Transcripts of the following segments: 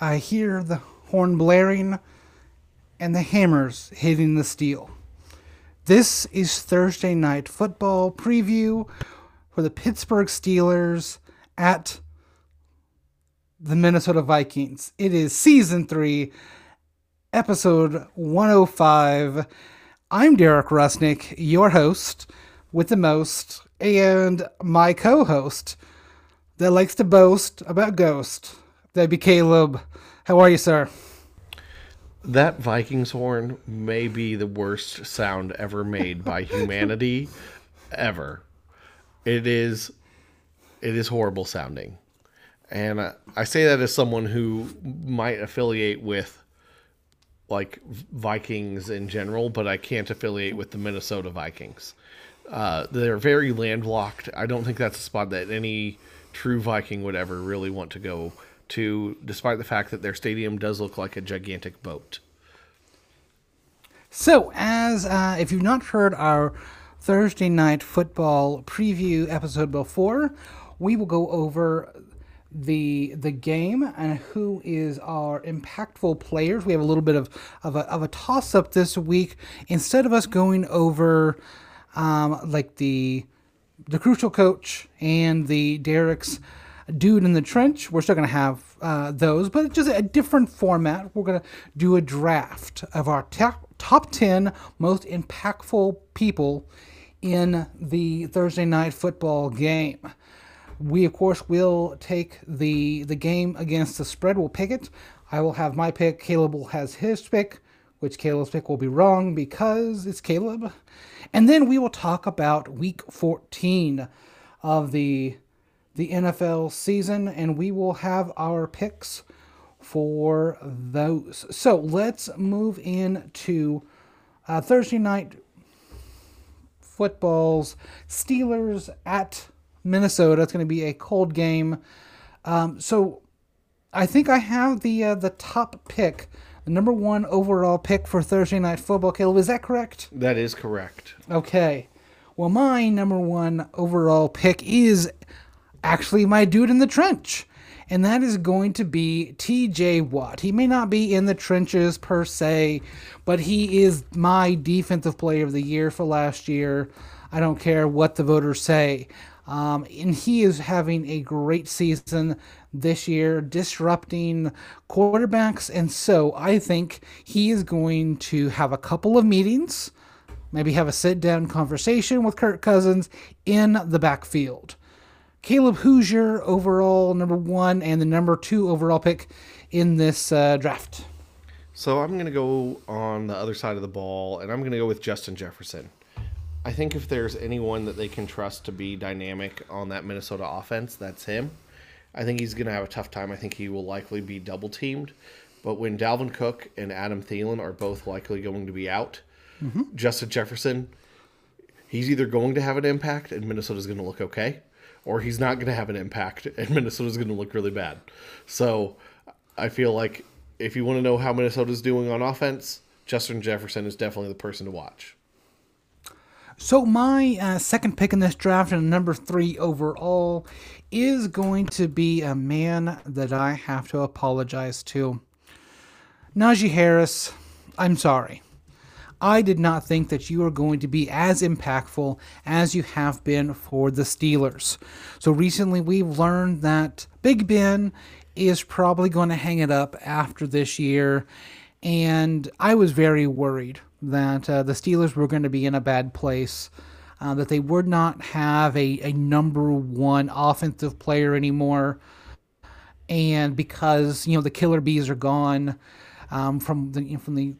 I hear the horn blaring and the hammers hitting the steel. This is Thursday Night Football preview for the Pittsburgh Steelers at the Minnesota Vikings. It is Season 3, Episode 105. I'm Derek Rusnick, your host with the most, and my co-host that likes to boast about Ghost. That'd be Caleb. How are you, sir? That Vikings horn may be the worst sound ever made by humanity, ever. It is horrible sounding. And I say that as someone who might affiliate with, like, Vikings in general, but I can't affiliate with the Minnesota Vikings. They're very landlocked. I don't think that's a spot that any true Viking would ever really want to go to, despite the fact that their stadium does look like a gigantic boat. So, as if you've not heard our Thursday Night Football preview episode before, we will go over the game and who is our impactful players. We have a little bit of a toss-up this week. Instead of us going over the crucial coach and the Derek's dude in the trench, we're still going to have those, but just a different format. We're going to do a draft of our top 10 most impactful people in the Thursday Night Football game. We, of course, will take the game against the spread. We'll pick it. I will have my pick. Caleb will have his pick, which Caleb's pick will be wrong because it's Caleb. And then we will talk about Week 14 of the NFL season, and we will have our picks for those. So let's move into Thursday Night Football's Steelers at Minnesota. It's going to be a cold game. So I think I have the top pick, the number one overall pick for Thursday Night Football. Caleb, is that correct? That is correct. Okay. Well, my number one overall pick is actually my dude in the trench, and that is going to be TJ Watt. He may not be in the trenches per se, but he is my defensive player of the year for last year. I don't care what the voters say. And he is having a great season this year, disrupting quarterbacks. And so I think he is going to have a couple of meetings, maybe have a sit-down conversation with Kirk Cousins in the backfield. Caleb, who's your overall number one and the number two overall pick in this draft? So I'm going to go on the other side of the ball, and I'm going to go with Justin Jefferson. I think if there's anyone that they can trust to be dynamic on that Minnesota offense, that's him. I think he's going to have a tough time. I think he will likely be double-teamed. But when Dalvin Cook and Adam Thielen are both likely going to be out, mm-hmm. Justin Jefferson, he's either going to have an impact and Minnesota's going to look okay, or he's not going to have an impact and Minnesota's going to look really bad. So I feel like if you want to know how Minnesota's doing on offense, Justin Jefferson is definitely the person to watch. So my second pick in this draft and number three overall is going to be a man that I have to apologize to. Najee Harris, I'm sorry. I did not think that you are going to be as impactful as you have been for the Steelers. So recently we've learned that Big Ben is probably going to hang it up after this year, and I was very worried that the Steelers were going to be in a bad place, that they would not have a number one offensive player anymore. And because, you know, the killer bees are gone from the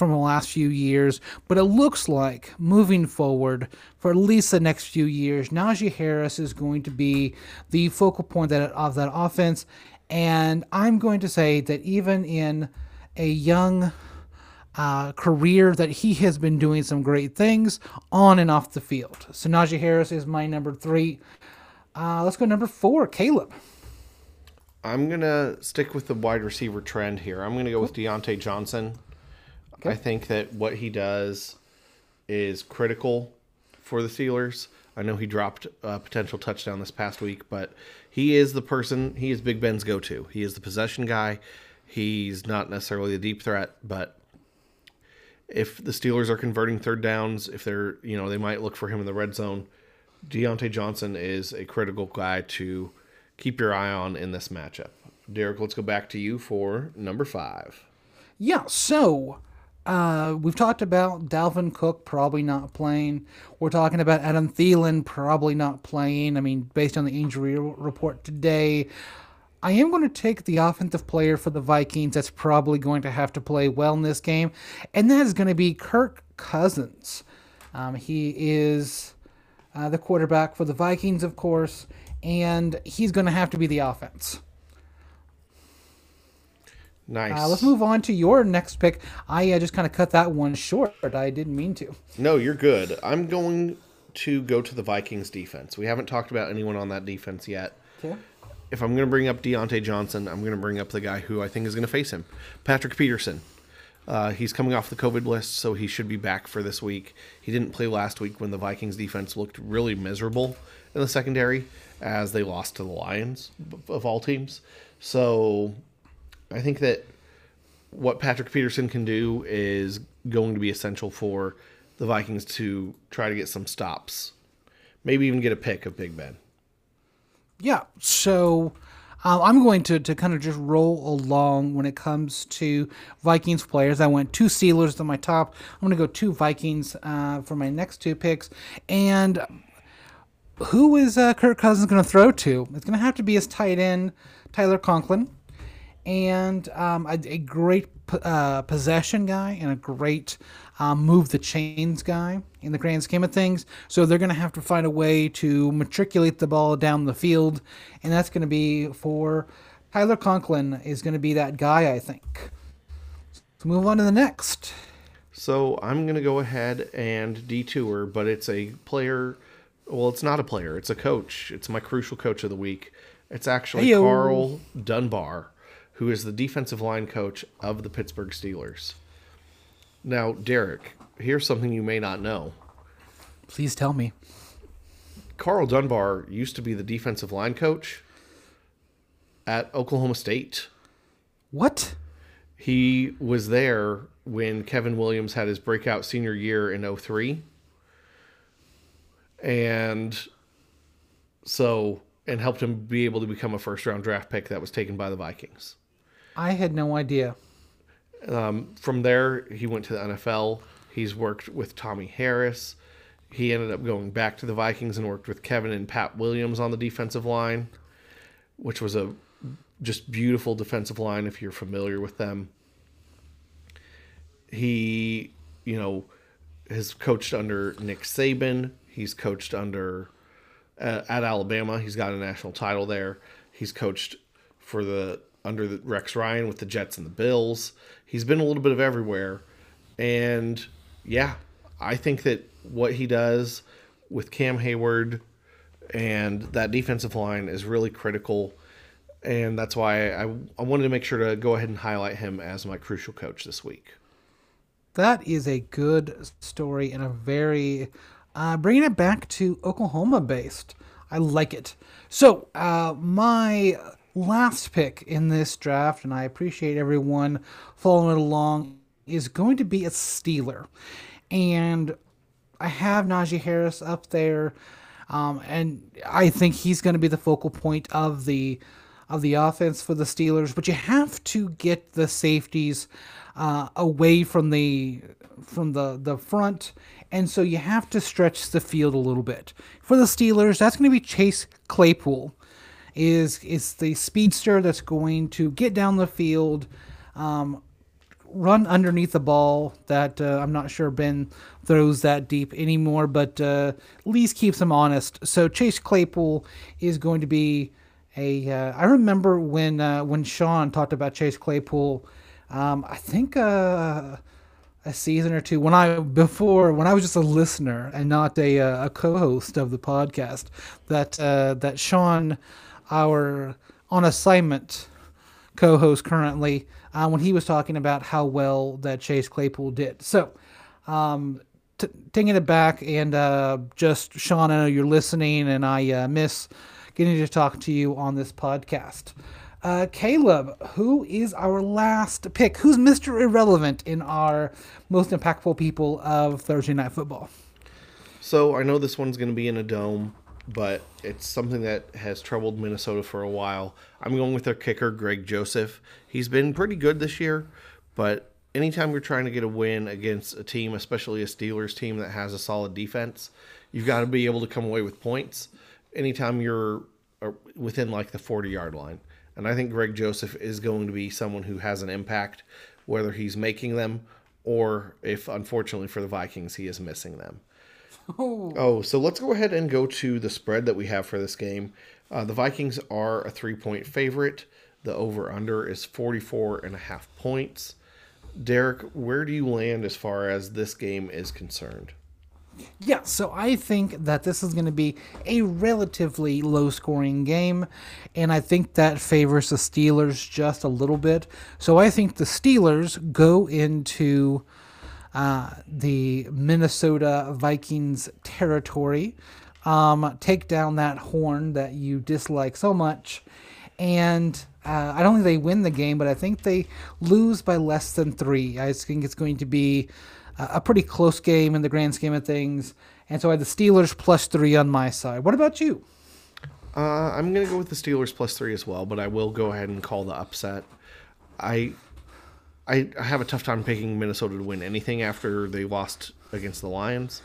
last few years. But it looks like moving forward for at least the next few years, Najee Harris is going to be the focal point of that offense. And I'm going to say that even in a young career that he has been doing some great things on and off the field. So Najee Harris is my number three. Let's go number four, Caleb. I'm going to stick with the wide receiver trend here. I'm going to go with Deontay Johnson. Okay. I think that what he does is critical for the Steelers. I know he dropped a potential touchdown this past week, but he is the person. He is Big Ben's go-to. He is the possession guy. He's not necessarily the deep threat, but if the Steelers are converting third downs, if they're, you know, they might look for him in the red zone. Deontay Johnson is a critical guy to keep your eye on in this matchup. Derek, let's go back to you for number 5. Yeah, so we've talked about Dalvin Cook probably not playing. We're talking about Adam Thielen probably not playing. I mean, based on the injury report today, I am going to take the offensive player for the Vikings that's probably going to have to play well in this game, and that is going to be Kirk Cousins. He is the quarterback for the Vikings, of course, and he's going to have to be the offense. Nice. Let's move on to your next pick. I just kind of cut that one short. I didn't mean to. No, you're good. I'm going to go to the Vikings defense. We haven't talked about anyone on that defense yet. Okay. If I'm going to bring up Deontay Johnson, I'm going to bring up the guy who I think is going to face him, Patrick Peterson. He's coming off the COVID list, so he should be back for this week. He didn't play last week when the Vikings defense looked really miserable in the secondary as they lost to the Lions, of all teams. So I think that what Patrick Peterson can do is going to be essential for the Vikings to try to get some stops, maybe even get a pick of Big Ben. Yeah, so I'm going to kind of just roll along when it comes to Vikings players. I went 2 Steelers to my top. I'm going to go 2 Vikings for my next 2 picks. And who is Kirk Cousins going to throw to? It's going to have to be his tight end, Tyler Conklin. And a great possession guy and a great move-the-chains guy in the grand scheme of things. So they're going to have to find a way to matriculate the ball down the field, and that's going to be for Tyler Conklin is going to be that guy, I think. Let's move on to the next. So I'm going to go ahead and detour, but it's a player. Well, it's not a player. It's a coach. It's my crucial coach of the week. It's actually Hey-o. Carl Dunbar, who is the defensive line coach of the Pittsburgh Steelers. Now, Derek, here's something you may not know. Please tell me. Carl Dunbar used to be the defensive line coach at Oklahoma State. What? He was there when Kevin Williams had his breakout senior year in 2003. And so, and helped him be able to become a first-round draft pick that was taken by the Vikings. I had no idea. From there, he went to the NFL. He's worked with Tommy Harris. He ended up going back to the Vikings and worked with Kevin and Pat Williams on the defensive line, which was a just beautiful defensive line if you're familiar with them. He, you know, has coached under Nick Saban. He's coached under at Alabama. He's got a national title there. He's coached for under Rex Ryan with the Jets and the Bills. He's been a little bit of everywhere. And yeah, I think that what he does with Cam Hayward and that defensive line is really critical. And that's why I wanted to make sure to go ahead and highlight him as my crucial coach this week. That is a good story and a very bringing it back to Oklahoma-based. I like it. So my last pick in this draft, and I appreciate everyone following along, is going to be a Steeler. And I have Najee Harris up there, and I think he's going to be the focal point of the offense for the Steelers. But you have to get the safeties away from the front, and so you have to stretch the field a little bit. For the Steelers, that's going to be Chase Claypool. Is the speedster that's going to get down the field, run underneath the ball that I'm not sure Ben throws that deep anymore, but at least keeps him honest. So Chase Claypool is going to be I remember when Sean talked about Chase Claypool, I think a season or two when I was just a listener and not a co-host of the podcast, that Sean, our on assignment co-host currently, when he was talking about how well that Chase Claypool did. So taking it back, and just, Sean, I know you're listening, and I miss getting to talk to you on this podcast. Caleb, who is our last pick? Who's Mr. Irrelevant in our most impactful people of Thursday Night Football? So I know this one's going to be in a dome, but it's something that has troubled Minnesota for a while. I'm going with their kicker, Greg Joseph. He's been pretty good this year, but anytime you're trying to get a win against a team, especially a Steelers team that has a solid defense, you've got to be able to come away with points anytime you're within like the 40-yard line. And I think Greg Joseph is going to be someone who has an impact, whether he's making them or if, unfortunately for the Vikings, he is missing them. So let's go ahead and go to the spread that we have for this game. The Vikings are a 3-point favorite. The over-under is 44.5 points. Derek, where do you land as far as this game is concerned? Yeah, so I think that this is going to be a relatively low-scoring game, and I think that favors the Steelers just a little bit. So I think the Steelers go into the Minnesota Vikings territory, take down that horn that you dislike so much, and I don't think they win the game, but I think they lose by less than 3. I think it's going to be a pretty close game in the grand scheme of things. And so I had the Steelers plus 3 on my side. What about you? I'm going to go with the Steelers plus 3 as well, but I will go ahead and call the upset. I have a tough time picking Minnesota to win anything after they lost against the Lions.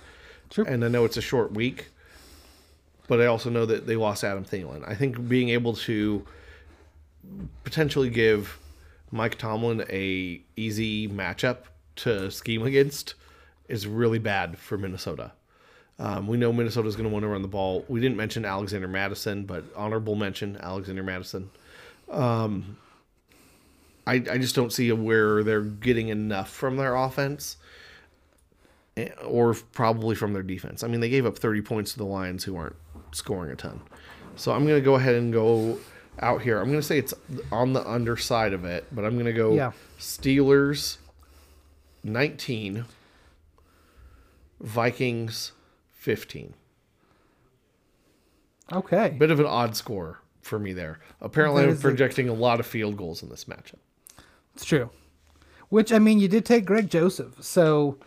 True. And I know it's a short week, but I also know that they lost Adam Thielen. I think being able to potentially give Mike Tomlin a easy matchup to scheme against is really bad for Minnesota. We know Minnesota's going to want to run the ball. We didn't mention Alexander Madison, but honorable mention, Alexander Madison. I just don't see where they're getting enough from their offense or probably from their defense. I mean, they gave up 30 points to the Lions, who aren't scoring a ton. So I'm going to go ahead and go out here. I'm going to say it's on the underside of it, but I'm going to go Steelers 19, Vikings 15. Okay. Bit of an odd score for me there. Apparently I'm projecting a lot of field goals in this matchup. It's true. Which, I mean, you did take Greg Joseph, so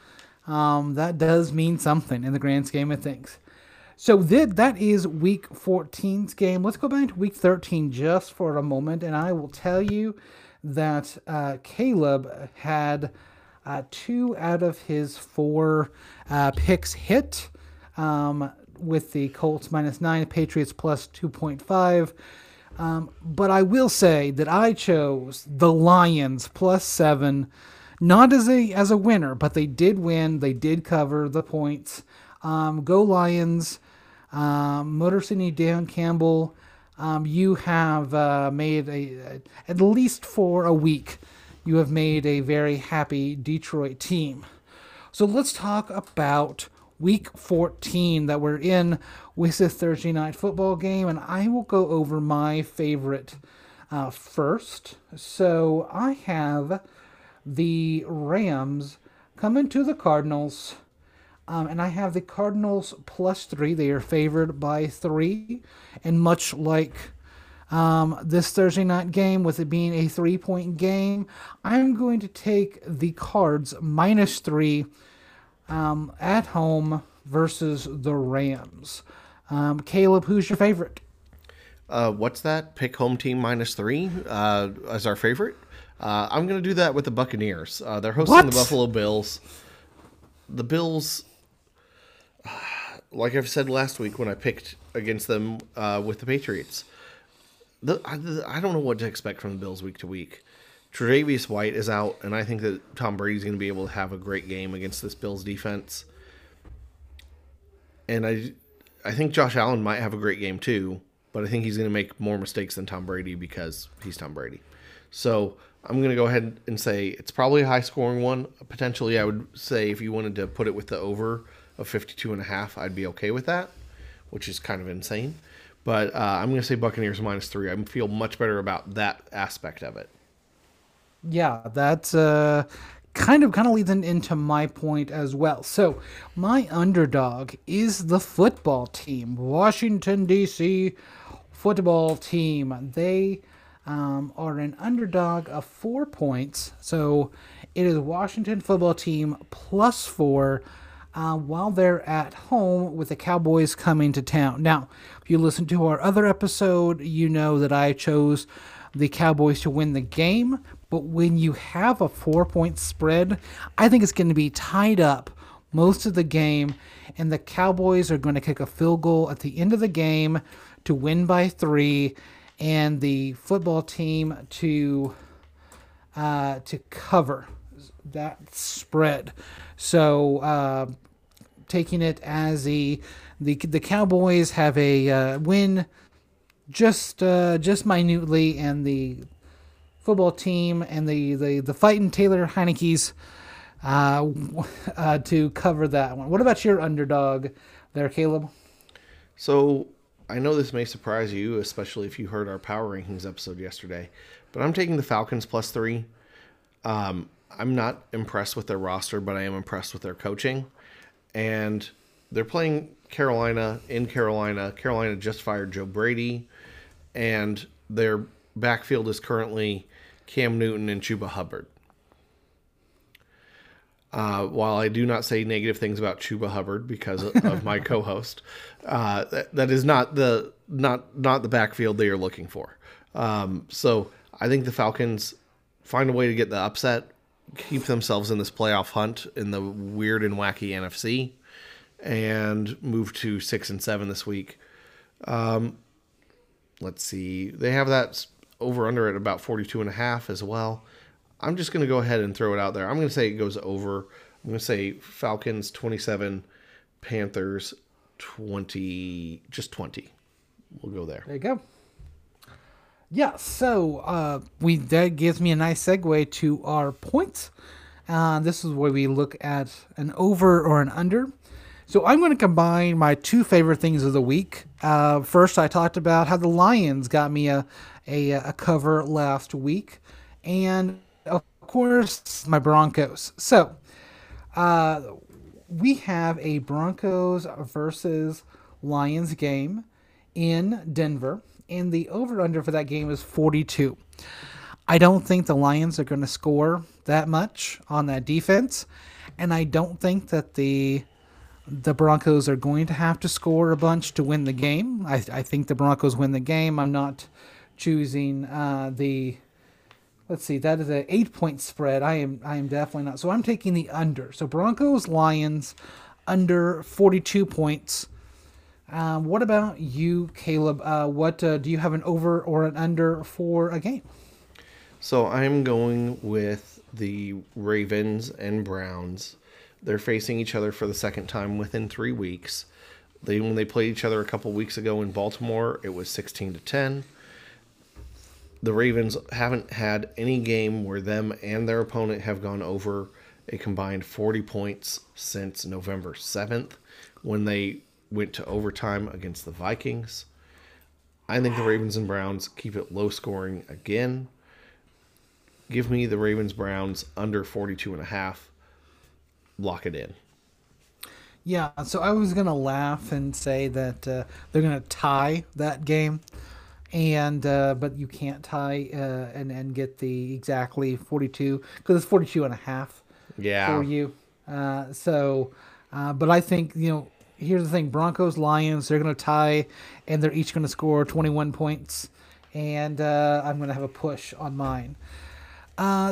that does mean something in the grand scheme of things. So that is Week 14's game. Let's go back to Week 13 just for a moment, and I will tell you that Caleb had 2 out of his 4 picks hit, with the Colts minus 9, Patriots plus 2.5. But I will say that I chose the Lions plus 7, not as a winner, but they did win. They did cover the points. Go Lions. Motor City Dan Campbell. You have made at least for a week, you have made a very happy Detroit team. So let's talk about Week 14 that we're in with this Thursday Night Football game, and I will go over my favorite first. So I have the Rams coming to the Cardinals, and I have the Cardinals plus 3. They are favored by 3, and much like this Thursday night game, with it being a 3-point game, I'm going to take the Cards minus 3 at home versus the Rams. Caleb, who's your favorite? What's that? Pick home team minus 3 as our favorite? I'm going to do that with the Buccaneers. They're hosting the Buffalo Bills. The Bills, like I've said last week when I picked against them with the Patriots, I don't know what to expect from the Bills week to week. Tre'Davious White is out, and I think that Tom Brady's going to be able to have a great game against this Bills defense. And I think Josh Allen might have a great game too, but I think he's going to make more mistakes than Tom Brady because he's Tom Brady. So I'm going to go ahead and say it's probably a high-scoring one. Potentially, I would say if you wanted to put it with the over of 52.5, I'd be okay with that, which is kind of insane. But I'm going to say Buccaneers minus 3. I feel much better about that aspect of it. Yeah, that's kind of leads into my point as well. So my underdog is the football team, Washington, D.C. football team. They are an underdog of 4 points. So it is Washington football team plus 4 while they're at home with the Cowboys coming to town. Now, if you listen to our other episode, you know that I chose the Cowboys to win the game. But when you have a 4-point spread, I think it's going to be tied up most of the game, and the Cowboys are going to kick a field goal at the end of the game to win by 3, and the football team to cover that spread. So taking it as the Cowboys have a win just minutely, and the football team and the fighting Taylor Heineke's to cover that one. What about your underdog there, Caleb? So I know this may surprise you, especially if you heard our power rankings episode yesterday, but I'm taking the Falcons plus 3. I'm not impressed with their roster, but I am impressed with their coaching, and they're playing Carolina in Carolina. Carolina just fired Joe Brady, and their backfield is currently Cam Newton and Chuba Hubbard. While I do not say negative things about Chuba Hubbard because of my co-host, that is not the backfield they are looking for. So I think the Falcons find a way to get the upset, keep themselves in this playoff hunt in the weird and wacky NFC, and move to 6-7 this week. Let's see. They have that over under at about 42.5 as well. I'm just going to go ahead and throw it out there. I'm going to say it goes over. I'm going to say Falcons 27, Panthers 20, just 20. We'll go there. There you go. Yeah, so that gives me a nice segue to our points. This is where we look at an over or an under. So I'm going to combine my two favorite things of the week. First, I talked about how the Lions got me a cover last week. And, of course, my Broncos. So we have a Broncos versus Lions game in Denver. And the over-under for that game is 42. I don't think the Lions are going to score that much on that defense. And I don't think that the Broncos are going to have to score a bunch to win the game. I think the Broncos win the game. I'm not choosing that is an 8-point spread. I am definitely not. So I'm taking the under. So Broncos, Lions, under 42 points. What about you, Caleb? What do you have an over or an under for a game? So I'm going with the Ravens and Browns. They're facing each other for the second time within 3 weeks. When they played each other a couple weeks ago in Baltimore, it was 16-10. The Ravens haven't had any game where them and their opponent have gone over a combined 40 points since November 7th, when they went to overtime against the Vikings. I think the Ravens and Browns keep it low scoring again. Give me the Ravens-Browns under 42.5. Lock it in. Yeah, so I was going to laugh and say that they're going to tie that game, and but you can't tie and get the exactly 42, because it's 42.5 for you. But I think, here's the thing, Broncos, Lions, they're going to tie, and they're each going to score 21 points, and I'm going to have a push on mine.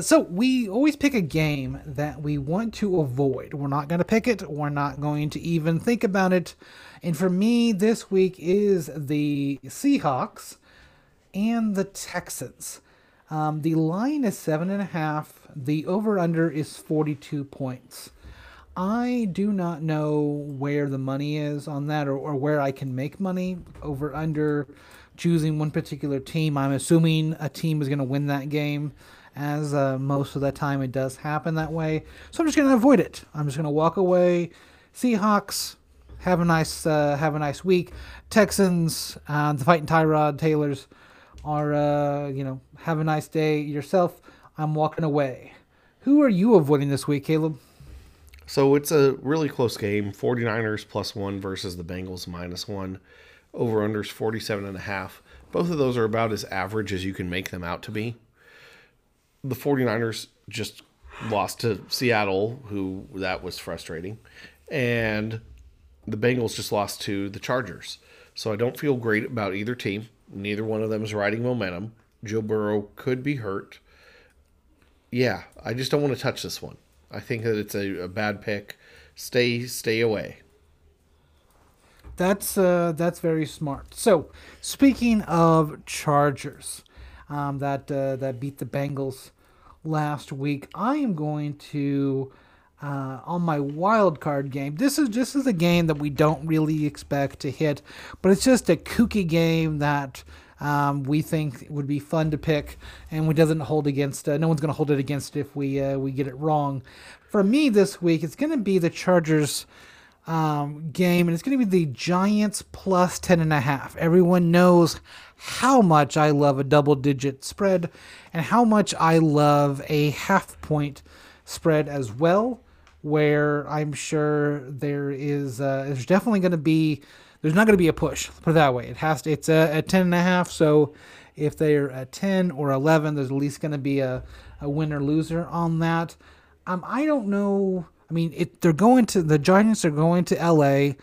So we always pick a game that we want to avoid. We're not going to pick it. We're not going to even think about it. And for me, this week is the Seahawks and the Texans. The line is 7.5. The over-under is 42 points. I do not know where the money is on that or where I can make money over-under choosing one particular team. I'm assuming a team is going to win that game, as most of the time it does happen that way. So I'm just going to avoid it. I'm just going to walk away. Seahawks, have a nice week. Texans, the fighting Tyrod Taylors are, have a nice day yourself. I'm walking away. Who are you avoiding this week, Caleb? So it's a really close game. 49ers +1 versus the Bengals -1. Over-unders 47.5. Both of those are about as average as you can make them out to be. The 49ers just lost to Seattle, that was frustrating. And the Bengals just lost to the Chargers. So I don't feel great about either team. Neither one of them is riding momentum. Joe Burrow could be hurt. Yeah, I just don't want to touch this one. I think that it's a bad pick. Stay away. That's very smart. So, speaking of Chargers, that beat the Bengals last week, I am going to on my wild card game. This is a game that we don't really expect to hit, but it's just a kooky game that we think would be fun to pick, and we doesn't hold against. No one's going to hold it against if we get it wrong. For me this week, it's going to be the Chargers game, and it's going to be the Giants +10.5. Everyone knows how much I love a double-digit spread and how much I love a half-point spread as well, where I'm sure there is there's not going to be a push, put it that way. It's a 10.5, so if they're a 10 or 11, there's at least going to be a winner-loser on that. I don't know. I mean, the Giants are going to L.A.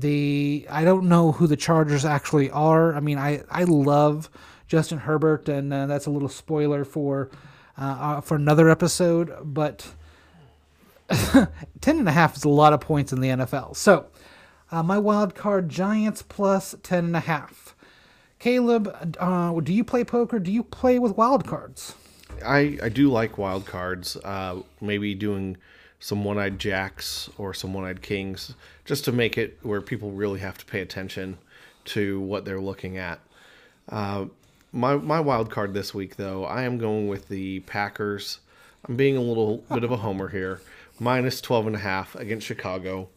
I don't know who the Chargers actually are. I mean, I love Justin Herbert, and that's a little spoiler for another episode. But 10.5 is a lot of points in the NFL. So my wild card: Giants +10.5. Caleb, do you play poker? Do you play with wild cards? I do like wild cards. Maybe doing some one-eyed jacks or some one-eyed kings, just to make it where people really have to pay attention to what they're looking at. My wild card this week, though, I am going with the Packers. I'm being a little bit of a homer here. -12.5 against Chicago.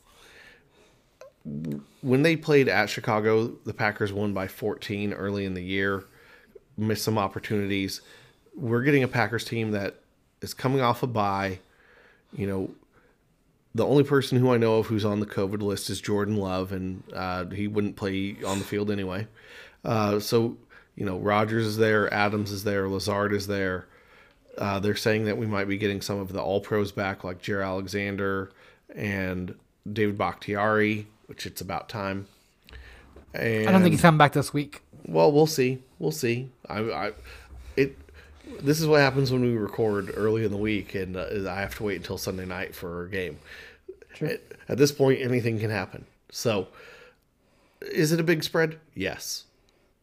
When they played at Chicago, the Packers won by 14 early in the year, missed some opportunities. We're getting a Packers team that is coming off a bye. You know, the only person who I know of who's on the COVID list is Jordan Love, and he wouldn't play on the field anyway. So, you know, Rodgers is there, Adams is there, Lazard is there. They're saying that we might be getting some of the All-Pros back, like Jair Alexander and David Bakhtiari, which it's about time. And I don't think he's coming back this week. Well, we'll see. We'll see. This is what happens when we record early in the week, and I have to wait until Sunday night for a game. Sure. At this point, anything can happen. So, is it a big spread? Yes.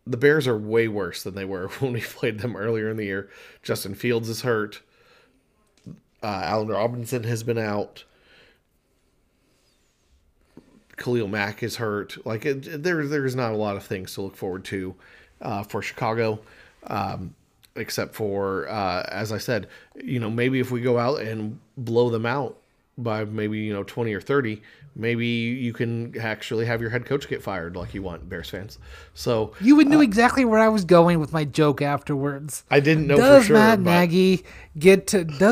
The Bears are way worse than they were when we played them earlier in the year. Justin Fields is hurt. Allen Robinson has been out. Khalil Mack is hurt. Like, there's not a lot of things to look forward to for Chicago. Except for, as I said, you know, maybe if we go out and blow them out by maybe, you know, 20 or 30, maybe you can actually have your head coach get fired like you want, Bears fans. So you would know exactly where I was going with my joke afterwards. I didn't know for sure. Does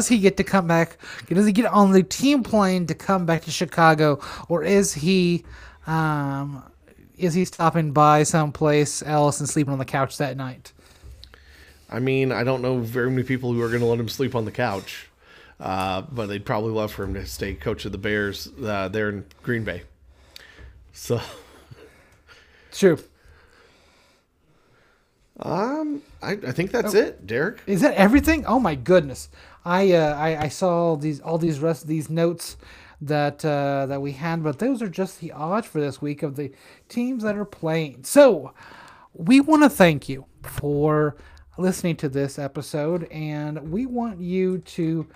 he get to come back? Does he get on the team plane to come back to Chicago, or is he stopping by someplace else and sleeping on the couch that night? I mean, I don't know very many people who are going to let him sleep on the couch, but they'd probably love for him to stay coach of the Bears there in Green Bay. So, true. I think that's it, Derek. Is that everything? Oh my goodness! I saw all these rest of these notes that we had, but those are just the odds for this week of the teams that are playing. So, we want to thank you for listening to this episode, and we want you to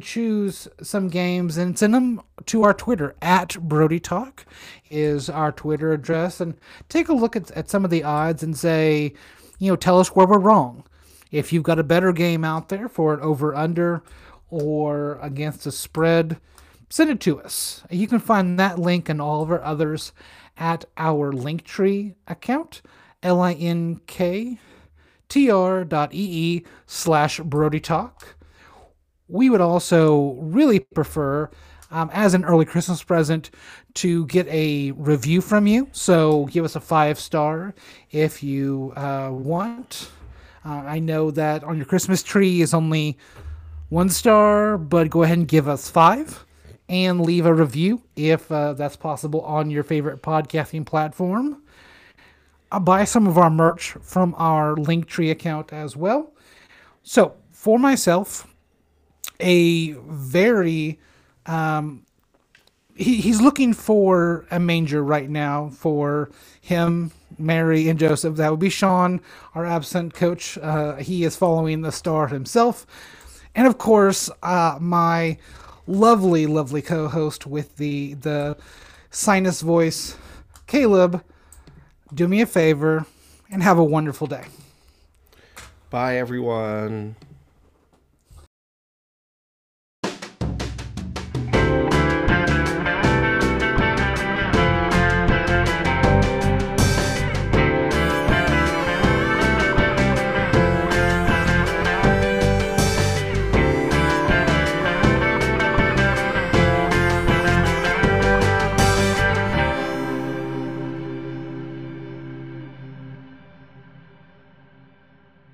choose some games and send them to our Twitter. @BrodyTalk is our Twitter address, and take a look at some of the odds and say, you know, tell us where we're wrong. If you've got a better game out there for an over-under or against a spread, send it to us. You can find that link and all of our others at our Linktree account, linktr.ee/BrodyTalk, we would also really prefer, as an early Christmas present, to get a review from you. So give us a 5-star if you want. I know that on your Christmas tree is only 1 star, but go ahead and give us 5 and leave a review if that's possible on your favorite podcasting platform. Buy some of our merch from our Linktree account as well. So for myself, a very... he's looking for a manger right now for him, Mary, and Joseph. That would be Sean, our absent coach. He is following the star himself. And of course, my lovely, lovely co-host with the sinus voice, Caleb. Do me a favor and have a wonderful day. Bye, everyone.